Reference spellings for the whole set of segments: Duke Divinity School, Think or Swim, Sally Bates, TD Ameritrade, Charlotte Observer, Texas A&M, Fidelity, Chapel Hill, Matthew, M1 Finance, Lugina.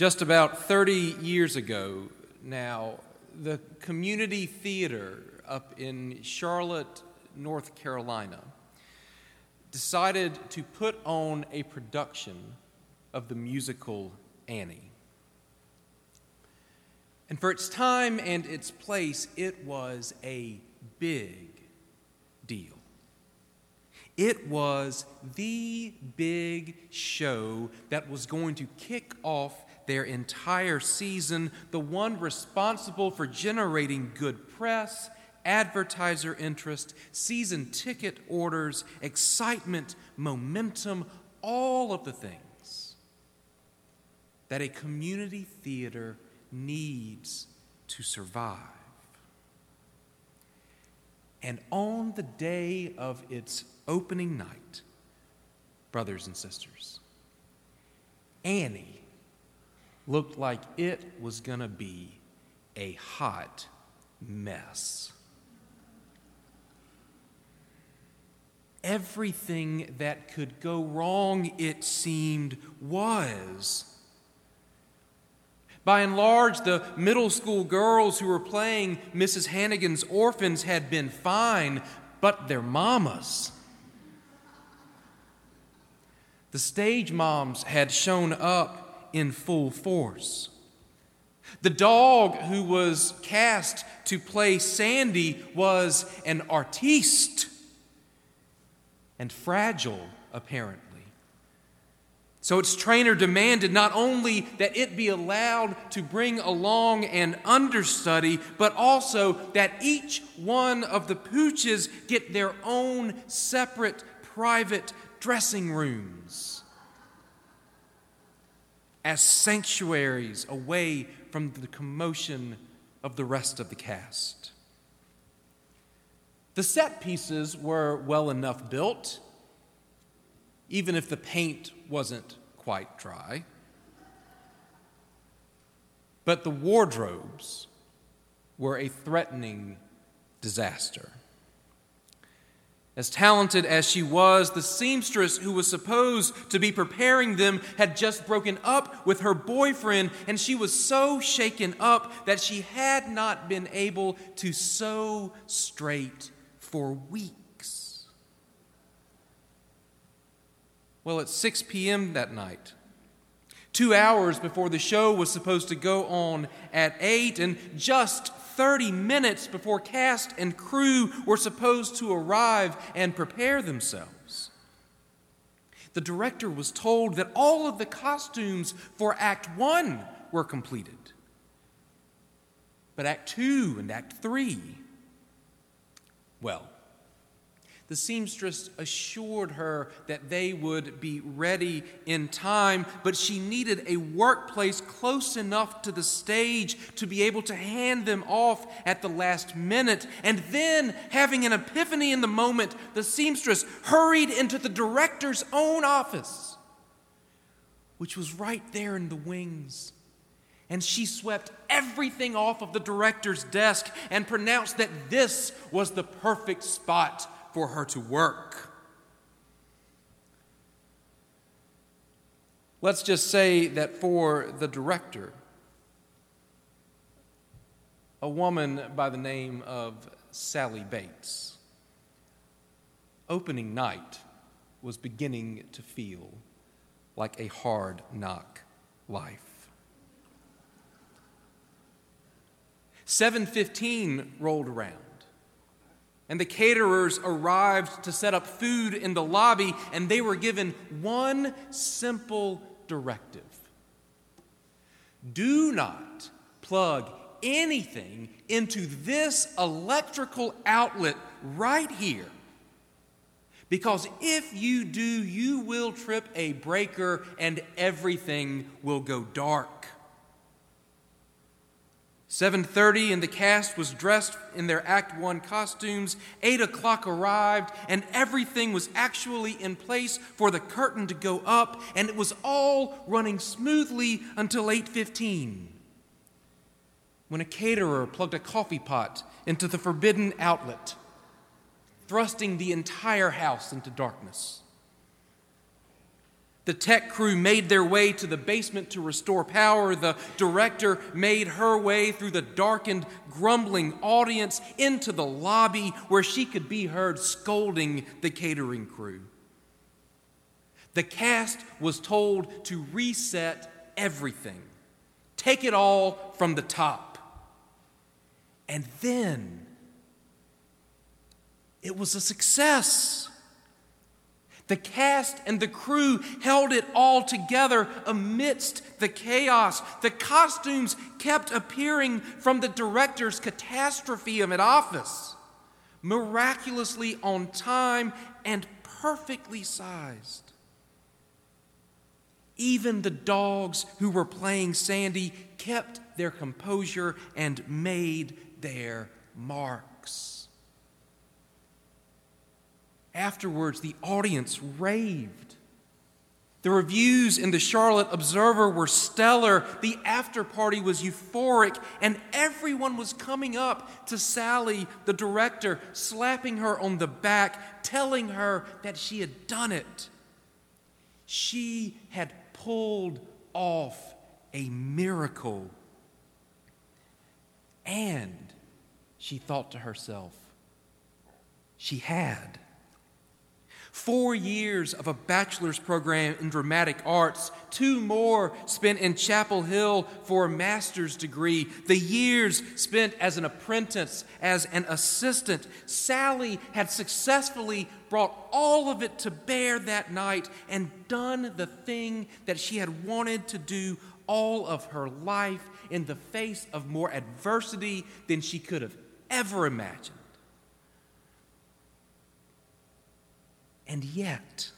Just about 30 years ago now, the community theater up in Charlotte, North Carolina, decided to put on a production of the musical Annie. And for its time and its place, it was a big deal. It was the big show that was going to kick off their entire season, the one responsible for generating good press, advertiser interest, season ticket orders, excitement, momentum, all of the things that a community theater needs to survive. And on the day of its opening night, brothers and sisters, Annie looked like it was going to be a hot mess. Everything that could go wrong, it seemed, was. By and large, the middle school girls who were playing Mrs. Hannigan's orphans had been fine, but their mamas. The stage moms had shown up in full force. The dog who was cast to play Sandy was an artiste and fragile, apparently. So its trainer demanded not only that it be allowed to bring along an understudy, but also that each one of the pooches get their own separate private dressing rooms as sanctuaries away from the commotion of the rest of the cast. The set pieces were well enough built, even if the paint wasn't quite dry. But the wardrobes were a threatening disaster. As talented as she was, the seamstress who was supposed to be preparing them had just broken up with her boyfriend, and she was so shaken up that she had not been able to sew straight for weeks. Well, at 6 p.m. that night, 2 hours before the show was supposed to go on at 8, and just 30 minutes before cast and crew were supposed to arrive and prepare themselves, the director was told that all of the costumes for Act 1 were completed. But Act 2 and Act 3, well, the seamstress assured her that they would be ready in time, but she needed a workplace close enough to the stage to be able to hand them off at the last minute. And then, having an epiphany in the moment, the seamstress hurried into the director's own office, which was right there in the wings. And she swept everything off of the director's desk and pronounced that this was the perfect spot for her to work. Let's just say that for the director, a woman by the name of Sally Bates, opening night was beginning to feel like a hard knock life. 7:15 rolled around, and the caterers arrived to set up food in the lobby, and they were given one simple directive: do not plug anything into this electrical outlet right here, because if you do, you will trip a breaker and everything will go dark. 7:30, and the cast was dressed in their Act 1 costumes. 8 o'clock arrived, and everything was actually in place for the curtain to go up, and it was all running smoothly until 8:15, when a caterer plugged a coffee pot into the forbidden outlet, thrusting the entire house into darkness. The tech crew made their way to the basement to restore power. The director made her way through the darkened, grumbling audience into the lobby where she could be heard scolding the catering crew. The cast was told to reset everything. Take it all from the top. And then it was a success. The cast and the crew held it all together amidst the chaos. The costumes kept appearing from the director's catastrophe of an office, miraculously on time and perfectly sized. Even the dogs who were playing Sandy kept their composure and made their marks. Afterwards, the audience raved. The reviews in the Charlotte Observer were stellar. The after party was euphoric, and everyone was coming up to Sally, the director, slapping her on the back, telling her that she had done it. She had pulled off a miracle. And she thought to herself, she had. 4 years of a bachelor's program in dramatic arts, 2 more spent in Chapel Hill for a master's degree, the years spent as an apprentice, as an assistant. Sally had successfully brought all of it to bear that night and done the thing that she had wanted to do all of her life in the face of more adversity than she could have ever imagined. And yet,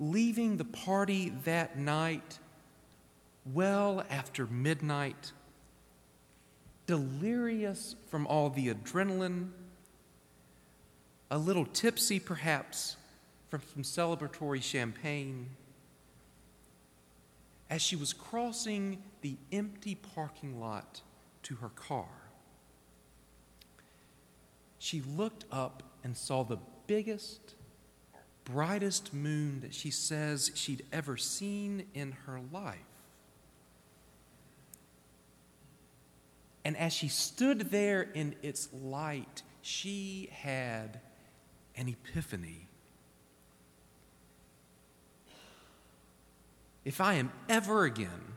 leaving the party that night, well after midnight, delirious from all the adrenaline, a little tipsy perhaps from some celebratory champagne, as she was crossing the empty parking lot to her car, she looked up and saw the biggest, brightest moon that she says she'd ever seen in her life. And as she stood there in its light, she had an epiphany. If I am ever again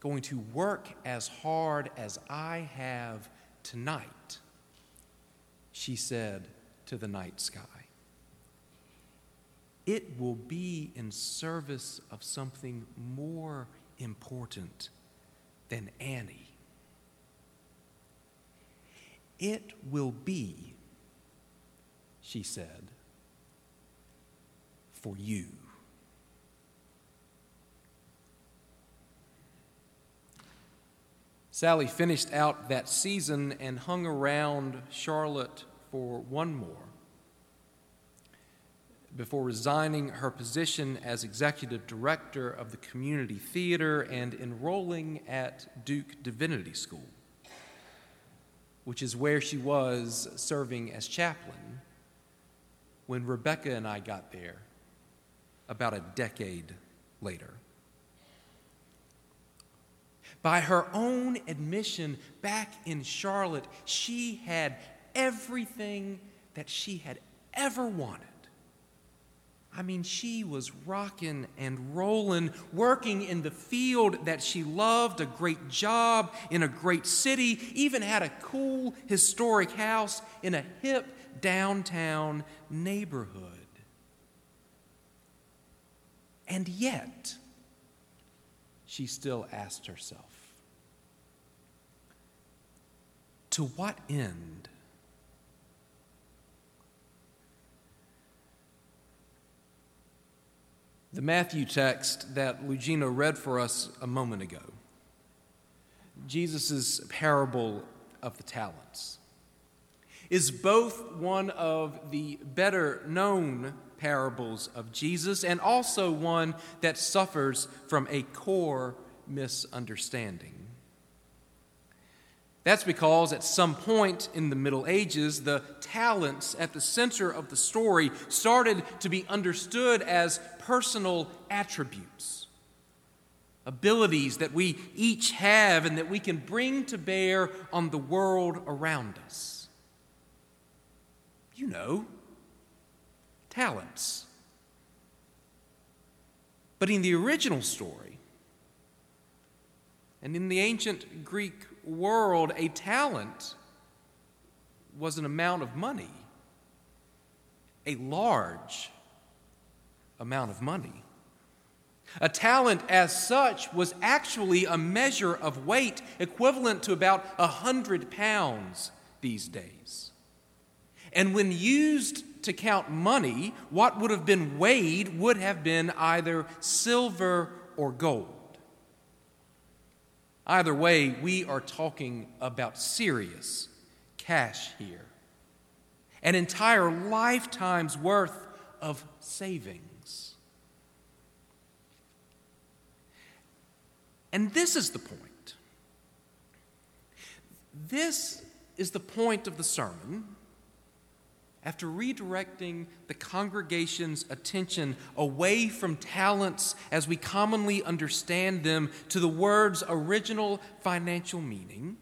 going to work as hard as I have tonight, she said to the night sky, it will be in service of something more important than Annie. It will be, she said, for you. Sally finished out that season and hung around Charlotte for 1 more before resigning her position as executive director of the community theater and enrolling at Duke Divinity School, which is where she was serving as chaplain when Rebecca and I got there about a decade later. By her own admission, back in Charlotte, she had everything that she had ever wanted. I mean, she was rocking and rolling, working in the field that she loved, a great job in a great city, even had a cool historic house in a hip downtown neighborhood. And yet, she still asked herself, to what end? The Matthew text that Lugina read for us a moment ago, Jesus' parable of the talents, is both one of the better known parables of Jesus and also one that suffers from a core misunderstanding. That's because at some point in the Middle Ages, the talents at the center of the story started to be understood as personal attributes, abilities that we each have and that we can bring to bear on the world around us. You know, talents. But in the original story, and in the ancient Greek world, a talent was an amount of money, a large amount of money. A talent as such was actually a measure of weight equivalent to about 100 pounds these days. And when used to count money, what would have been weighed would have been either silver or gold. Either way, we are talking about serious cash here. An entire lifetime's worth of savings. And this is the point. This is the point of the sermon. After redirecting the congregation's attention away from talents as we commonly understand them to the word's original financial meaning,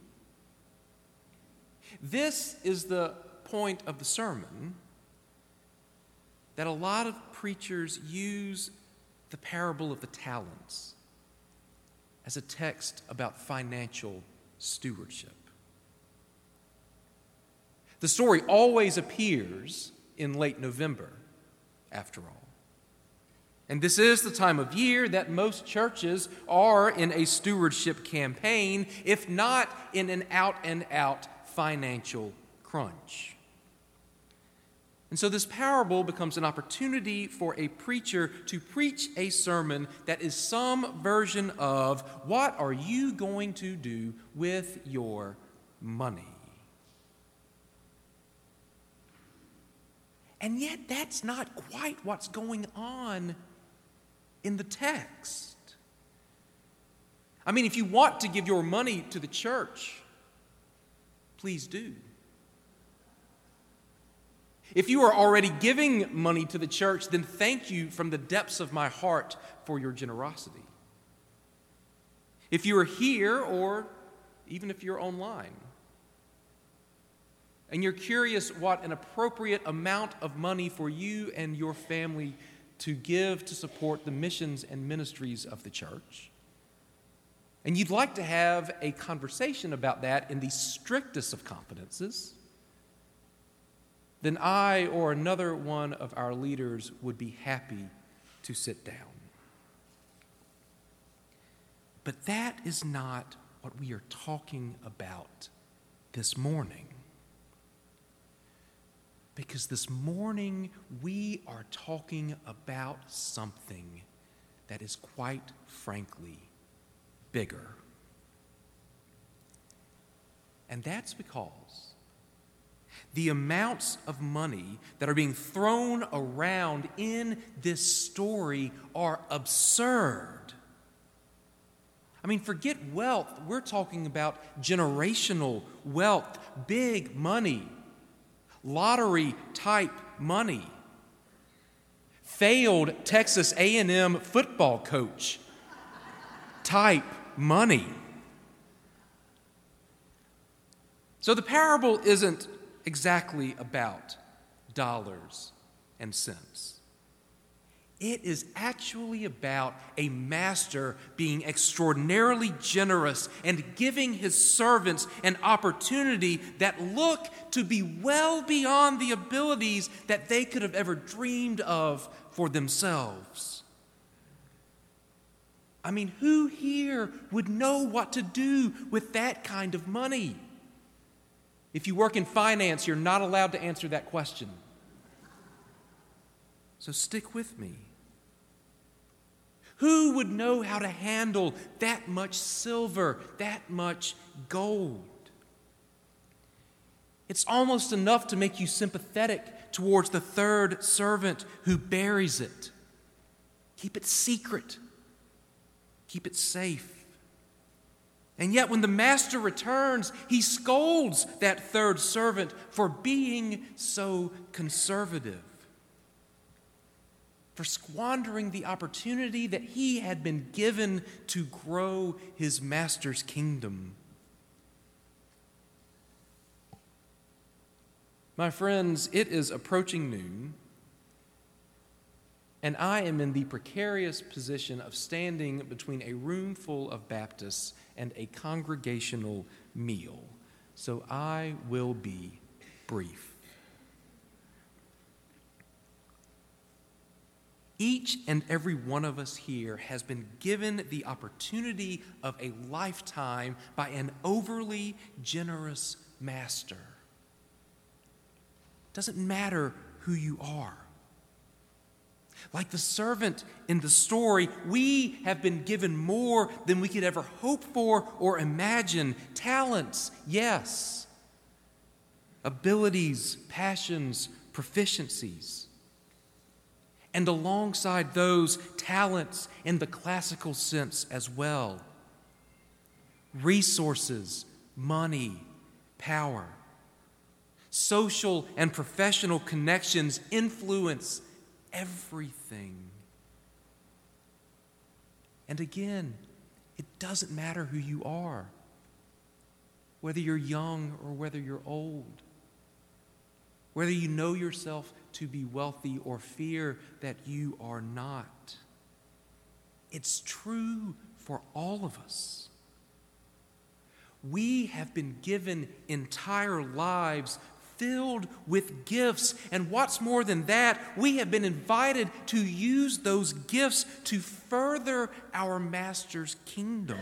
this is the point of the sermon that a lot of preachers use the parable of the talents as a text about financial stewardship. The story always appears in late November, after all. And this is the time of year that most churches are in a stewardship campaign, if not in an out-and-out financial crunch. And so this parable becomes an opportunity for a preacher to preach a sermon that is some version of, what are you going to do with your money? And yet that's not quite what's going on in the text. I mean, if you want to give your money to the church, please do. If you are already giving money to the church, then thank you from the depths of my heart for your generosity. If you are here, or even if you're online, and you're curious what an appropriate amount of money for you and your family to give to support the missions and ministries of the church, and you'd like to have a conversation about that in the strictest of confidences, then I or another one of our leaders would be happy to sit down. But that is not what we are talking about this morning. Because this morning we are talking about something that is quite frankly bigger. And that's because the amounts of money that are being thrown around in this story are absurd. I mean, forget wealth. We're talking about generational wealth, big money. Lottery-type money. Failed Texas A&M football coach type money. So the parable isn't exactly about dollars and cents. It is actually about a master being extraordinarily generous and giving his servants an opportunity that look to be well beyond the abilities that they could have ever dreamed of for themselves. I mean, who here would know what to do with that kind of money? If you work in finance, you're not allowed to answer that question. So stick with me. Who would know how to handle that much silver, that much gold? It's almost enough to make you sympathetic towards the third servant who buries it. Keep it secret. Keep it safe. And yet when the master returns, he scolds that third servant for being so conservative, for squandering the opportunity that he had been given to grow his master's kingdom. My friends, it is approaching noon, and I am in the precarious position of standing between a room full of Baptists and a congregational meal. So I will be brief. Each and every one of us here has been given the opportunity of a lifetime by an overly generous master. Doesn't matter who you are. Like the servant in the story, we have been given more than we could ever hope for or imagine. Talents, yes. Abilities, passions, proficiencies. And alongside those, talents in the classical sense as well. Resources, money, power. Social and professional connections influence everything. And again, it doesn't matter who you are, whether you're young or whether you're old, whether you know yourself to be wealthy or fear that you are not. It's true for all of us. We have been given entire lives filled with gifts. And what's more than that, we have been invited to use those gifts to further our Master's kingdom,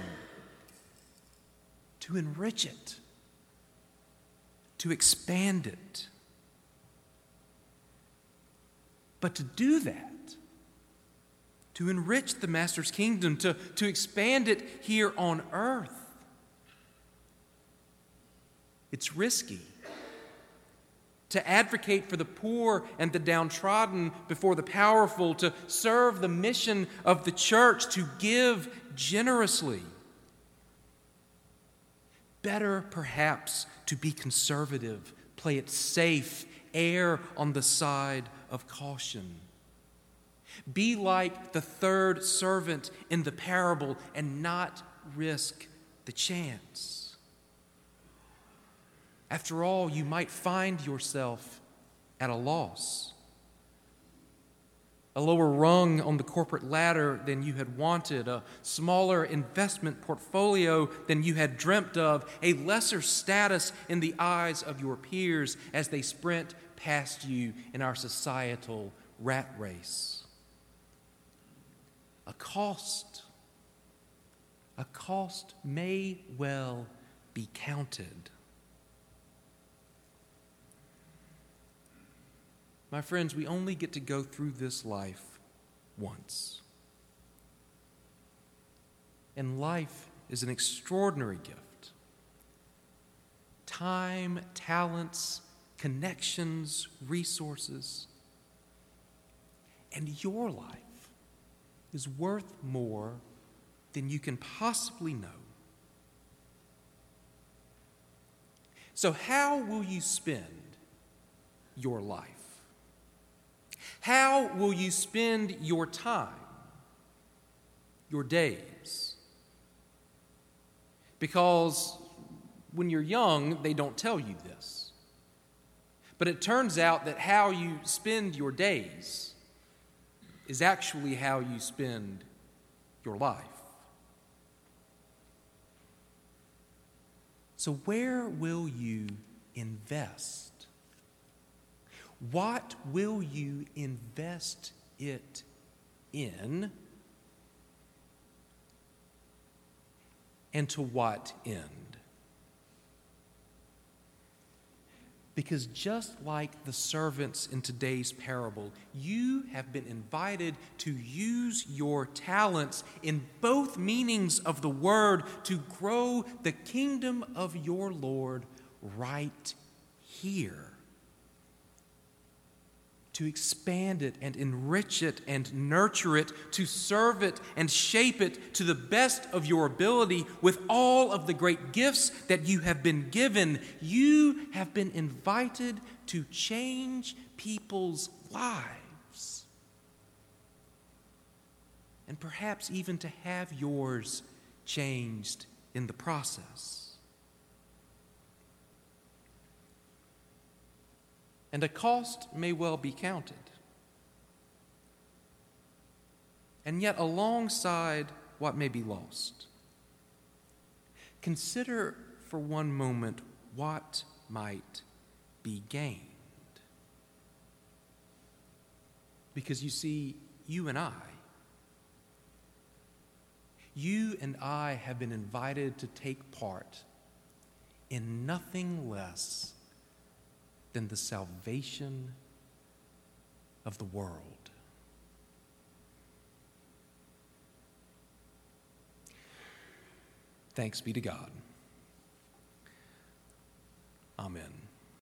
to enrich it, to expand it. But to do that, to enrich the Master's kingdom, to expand it here on earth, it's risky. To advocate for the poor and the downtrodden before the powerful, to serve the mission of the church, to give generously. Better, perhaps, to be conservative, play it safe, err on the side of caution. Be like the third servant in the parable and not risk the chance. After all, you might find yourself at a loss, a lower rung on the corporate ladder than you had wanted, a smaller investment portfolio than you had dreamt of, a lesser status in the eyes of your peers as they sprint past you in our societal rat race. A cost may well be counted. My friends, we only get to go through this life once. And life is an extraordinary gift. Time, talents, connections, resources. And your life is worth more than you can possibly know. So how will you spend your life? How will you spend your time, your days? Because when you're young, they don't tell you this. But it turns out that how you spend your days is actually how you spend your life. So where will you invest? What will you invest it in, and to what end? Because just like the servants in today's parable, you have been invited to use your talents in both meanings of the word to grow the kingdom of your Lord right here. to expand it and enrich it and nurture it, to serve it and shape it to the best of your ability with all of the great gifts that you have been given. You have been invited to change people's lives, and perhaps even to have yours changed in the process. And a cost may well be counted. And yet, alongside what may be lost, consider for one moment what might be gained. Because you see, you and I have been invited to take part in nothing less than the salvation of the world. Thanks be to God. Amen.